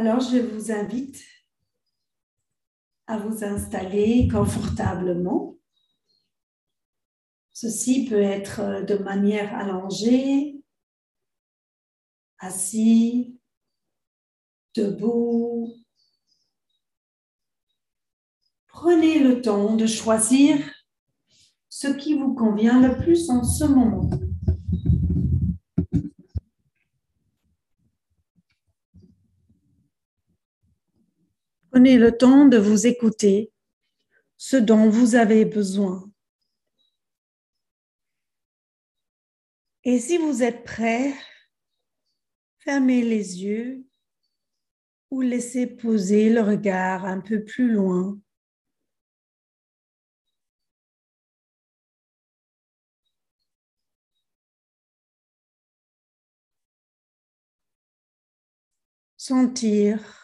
Alors, je vous invite à vous installer confortablement. Ceci peut être de manière allongée, assis, debout. Prenez le temps de choisir ce qui vous convient le plus en ce moment. Prenez le temps de vous écouter, ce dont vous avez besoin. Et si vous êtes prêt, fermez les yeux ou laissez poser le regard un peu plus loin. Sentir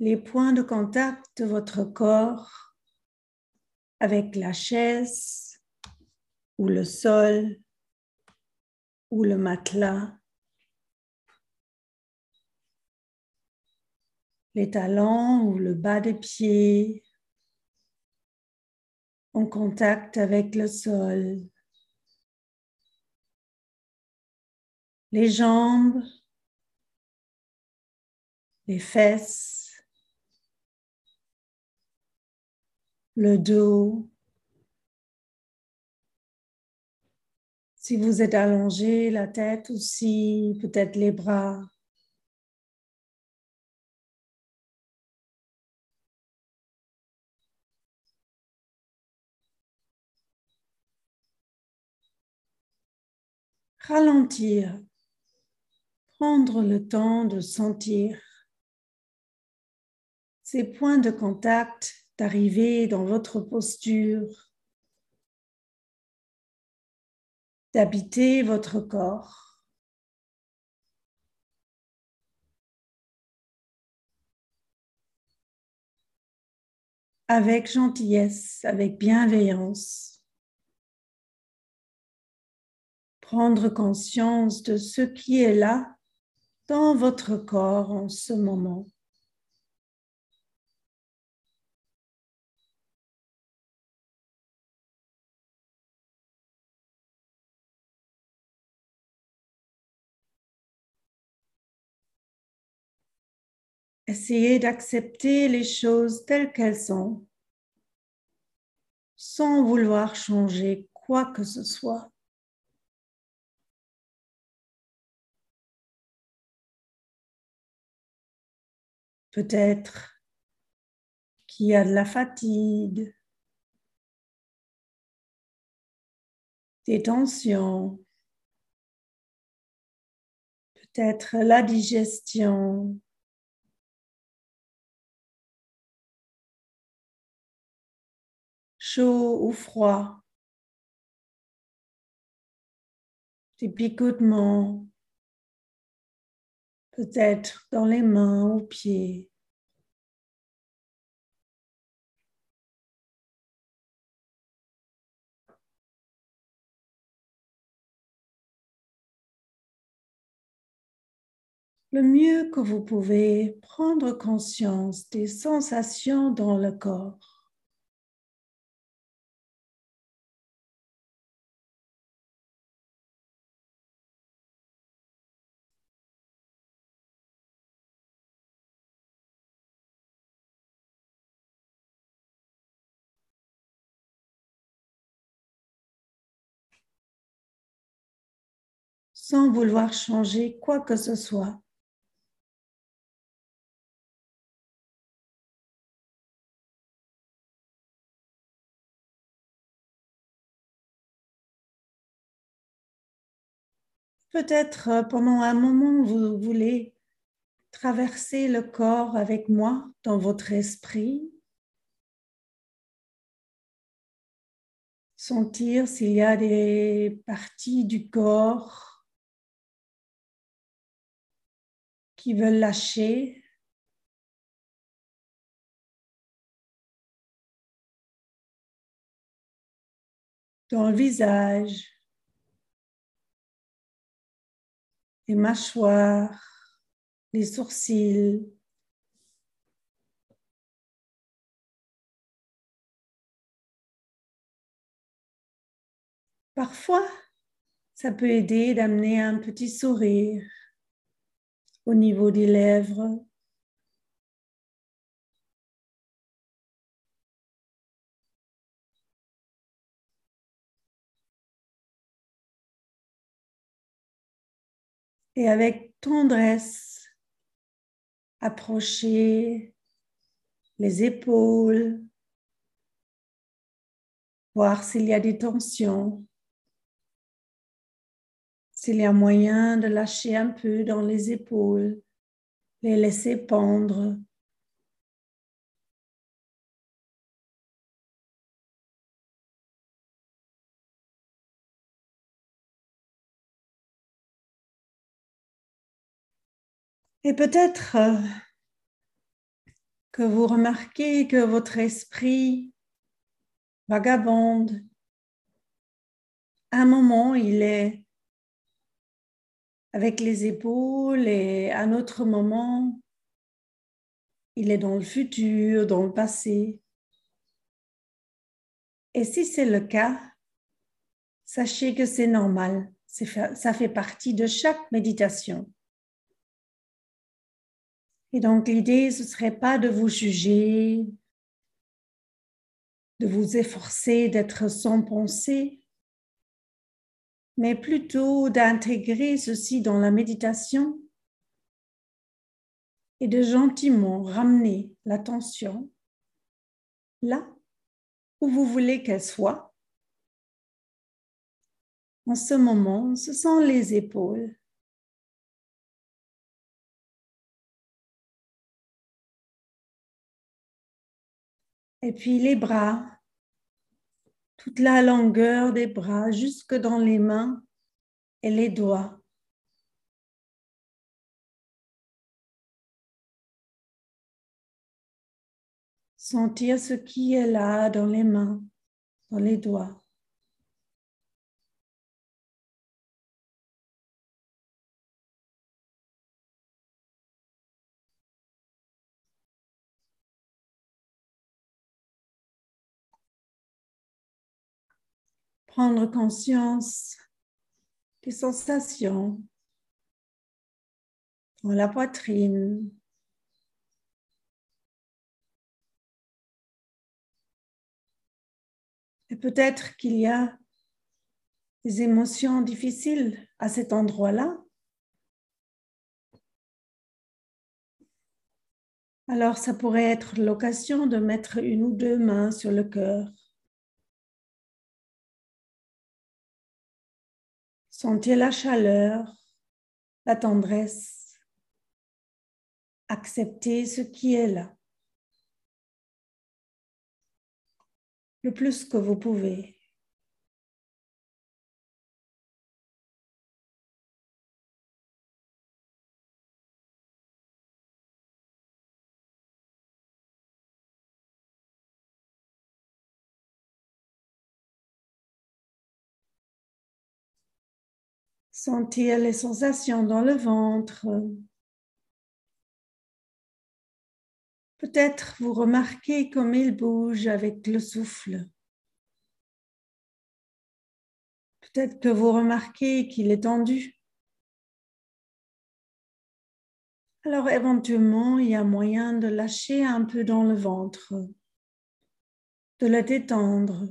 les points de contact de votre corps avec la chaise ou le sol ou le matelas, les talons ou le bas des pieds en contact avec le sol, les jambes, les fesses, le dos. Si vous êtes allongé, la tête aussi, peut-être les bras. Ralentir, prendre le temps de sentir ces points de contact d'arriver dans votre posture, d'habiter votre corps. Avec gentillesse, avec bienveillance, prendre conscience de ce qui est là dans votre corps en ce moment. Essayez d'accepter les choses telles qu'elles sont, sans vouloir changer quoi que ce soit. Peut-être qu'il y a de la fatigue, des tensions, peut-être la digestion, chaud ou froid, des picotements, peut-être dans les mains ou pieds. Le mieux que vous pouvez, prendre conscience des sensations dans le corps. Sans vouloir changer quoi que ce soit. Peut-être pendant un moment, vous voulez traverser le corps avec moi dans votre esprit. Sentir s'il y a des parties du corps qui veulent lâcher, dans le visage, les mâchoires, les sourcils, parfois, ça peut aider d'amener un petit sourire au niveau des lèvres. Et avec tendresse, approcher les épaules, voir s'il y a des tensions, s'il y a moyen de lâcher un peu dans les épaules, les laisser pendre. Et peut-être que vous remarquez que votre esprit vagabonde. À un moment, il est avec les épaules et à un autre moment, il est dans le futur, dans le passé. Et si c'est le cas, sachez que c'est normal. Ça fait partie de chaque méditation. Et donc l'idée, ce ne serait pas de vous juger, de vous efforcer d'être sans pensée, mais plutôt d'intégrer ceci dans la méditation et de gentiment ramener l'attention là où vous voulez qu'elle soit. En ce moment, ce sont les épaules. Et puis les bras, toute la longueur des bras jusque dans les mains et les doigts. Sentir ce qui est là dans les mains, dans les doigts. Prendre conscience des sensations dans la poitrine, et peut-être qu'il y a des émotions difficiles à cet endroit-là. Alors ça pourrait être l'occasion de mettre une ou deux mains sur le cœur. Sentez la chaleur, la tendresse. Acceptez ce qui est là, le plus que vous pouvez. Sentir les sensations dans le ventre. Peut-être vous remarquez comme il bouge avec le souffle. Peut-être que vous remarquez qu'il est tendu. Alors éventuellement, il y a moyen de lâcher un peu dans le ventre, de le détendre.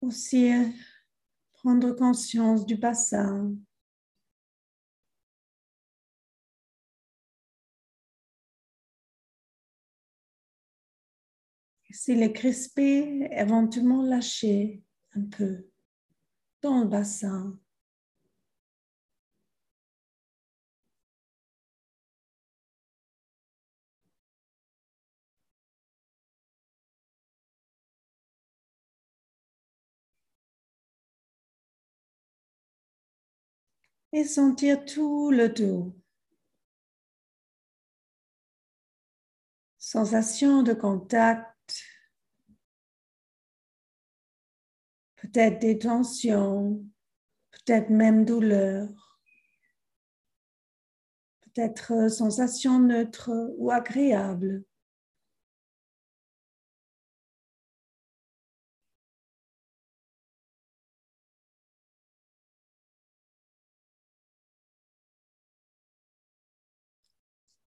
Aussi prendre conscience du bassin, s'il est crispé, éventuellement lâcher un peu dans le bassin. Et sentir tout le dos, Sensation de contact, peut-être des tensions, peut-être même douleur, peut-être sensation neutre ou agréable.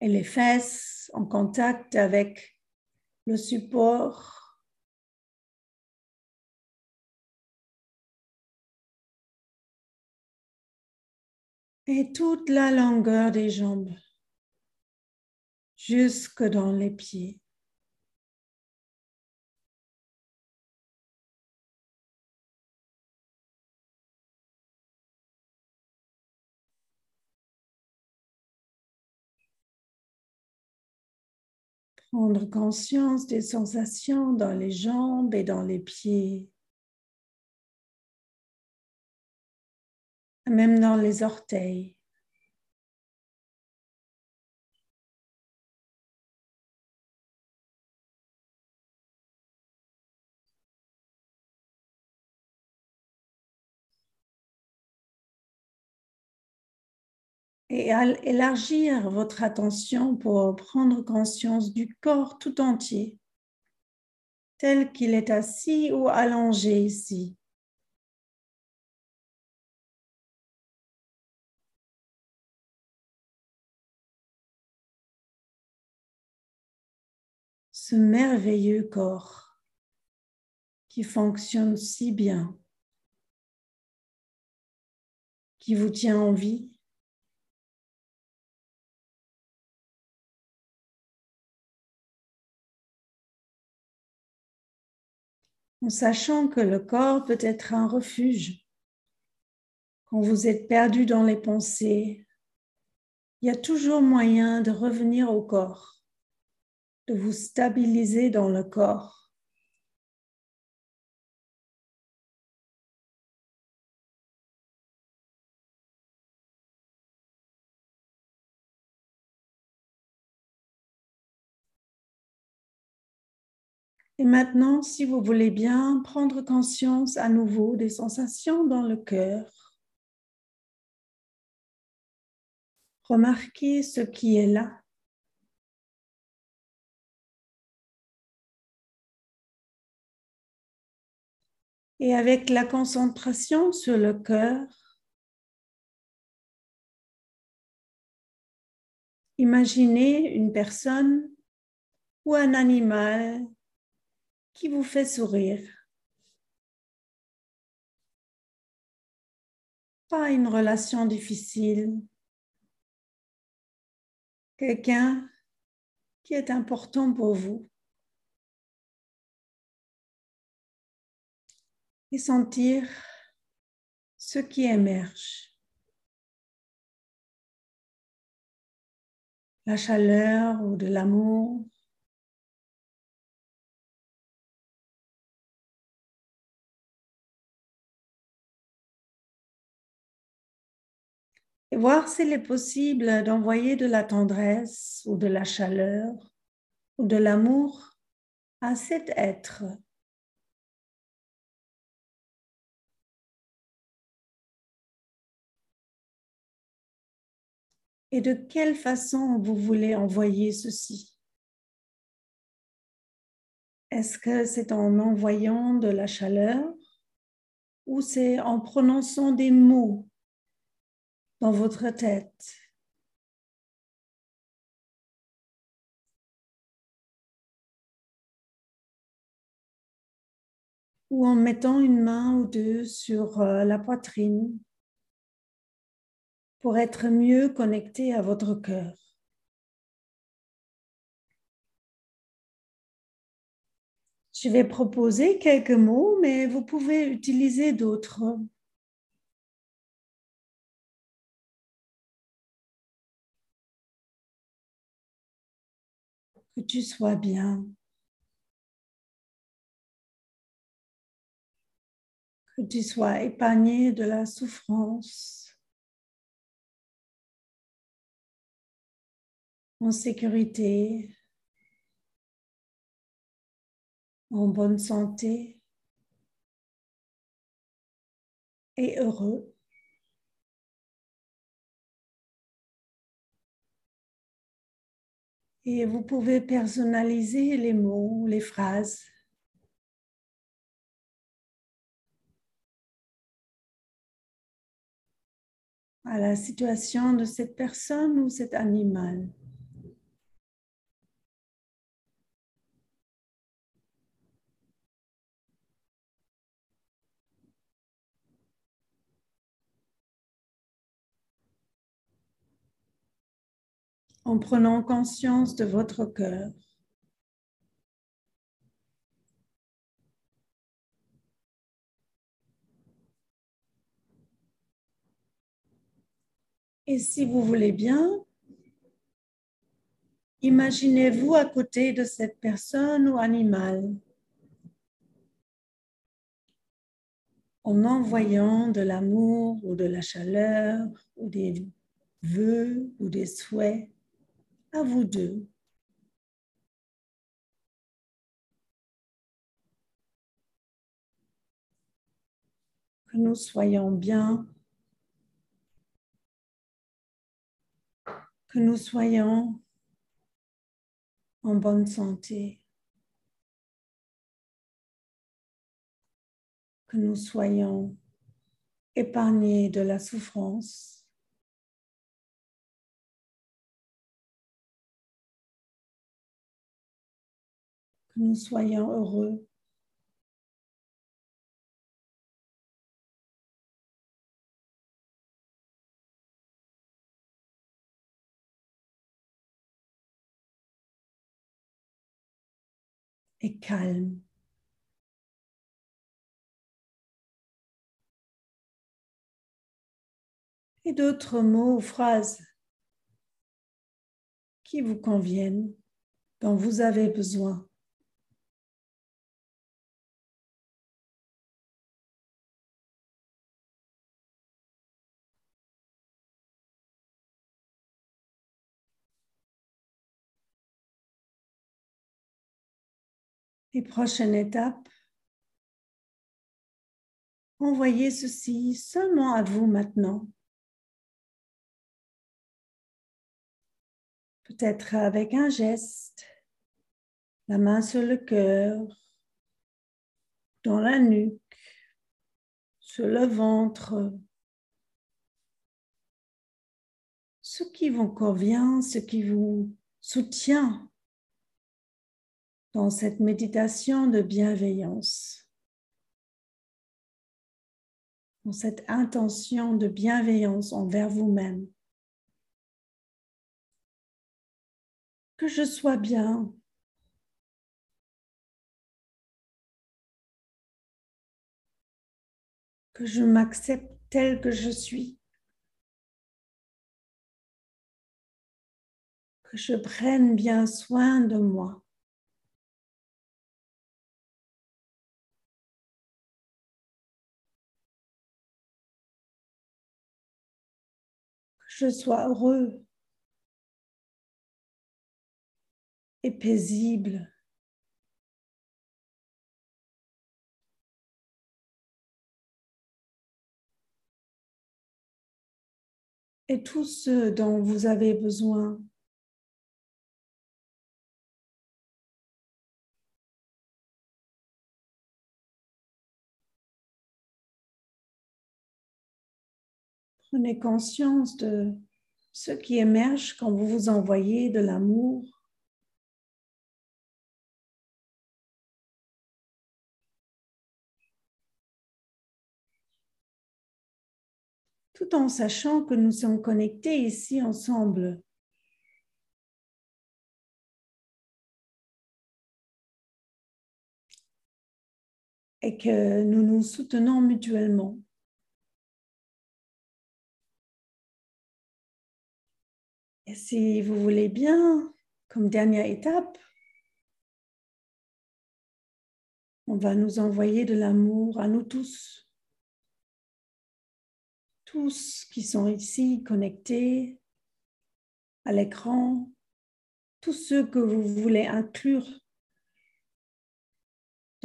Et les fesses en contact avec le support. Et toute la longueur des jambes, jusque dans les pieds. Prendre conscience des sensations dans les jambes et dans les pieds, même dans les orteils. Et à élargir votre attention pour prendre conscience du corps tout entier, tel qu'il est assis ou allongé ici. Ce merveilleux corps qui fonctionne si bien, qui vous tient en vie. En sachant que le corps peut être un refuge. Quand vous êtes perdu dans les pensées, il y a toujours moyen de revenir au corps, de vous stabiliser dans le corps. Et maintenant, si vous voulez bien, prendre conscience à nouveau des sensations dans le cœur. Remarquez ce qui est là. Et avec la concentration sur le cœur, imaginez une personne ou un animal qui vous fait sourire. Pas une relation difficile. Quelqu'un qui est important pour vous. Et sentir ce qui émerge. La chaleur ou de l'amour. Et voir s'il est possible d'envoyer de la tendresse ou de la chaleur ou de l'amour à cet être. Et de quelle façon vous voulez envoyer ceci? Est-ce que c'est en envoyant de la chaleur ou c'est en prononçant des mots dans votre tête? Ou en mettant une main ou deux sur la poitrine pour être mieux connecté à votre cœur. Je vais proposer quelques mots, mais vous pouvez utiliser d'autres. Que tu sois bien. Que tu sois épargné de la souffrance. En sécurité. en bonne santé et heureux. Et vous pouvez personnaliser les mots, les phrases. À la situation de cette personne ou cet animal. En prenant conscience de votre cœur. Et si vous voulez bien, imaginez-vous à côté de cette personne ou animal en envoyant de l'amour ou de la chaleur ou des vœux ou des souhaits à vous deux. Que nous soyons bien. Que nous soyons en bonne santé, que nous soyons épargnés de la souffrance, que nous soyons heureux, et calme. Et d'autres mots ou phrases qui vous conviennent, dont vous avez besoin. Et prochaine étape, envoyez ceci seulement à vous maintenant. Peut-être avec un geste, la main sur le cœur, dans la nuque, sur le ventre. Ce qui vous convient, ce qui vous soutient. Dans cette méditation de bienveillance, dans cette intention de bienveillance envers vous-même. Que je sois bien, que je m'accepte tel que je suis, que je prenne bien soin de moi. Je sois heureux et paisible. Et tout ce dont vous avez besoin. Prenez conscience de ce qui émerge quand vous vous envoyez de l'amour. Tout en sachant que nous sommes connectés ici ensemble. Et que nous nous soutenons mutuellement. Et si vous voulez bien, comme dernière étape, on va nous envoyer de l'amour à nous tous. Tous qui sont ici connectés à l'écran, tous ceux que vous voulez inclure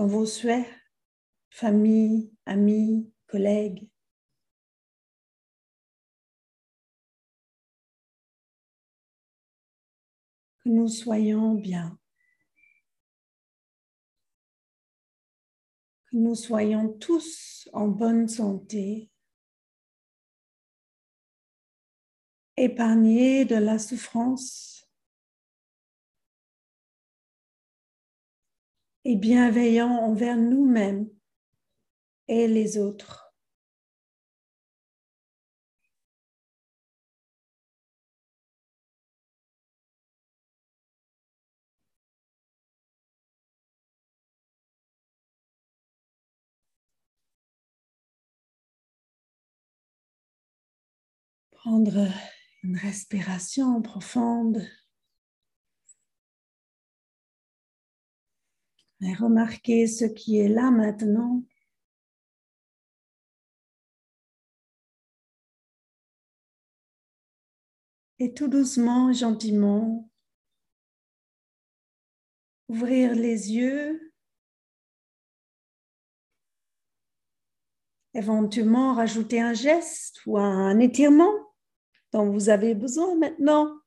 dans vos sphères, famille, amis, collègues. Que nous soyons bien. Que nous soyons tous en bonne santé, épargnés de la souffrance et bienveillants envers nous-mêmes et les autres. Prendre une respiration profonde et remarquer ce qui est là maintenant. Et tout doucement, gentiment, ouvrir les yeux, éventuellement rajouter un geste ou un étirement dont vous avez besoin maintenant.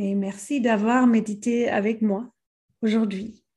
Et merci d'avoir médité avec moi aujourd'hui.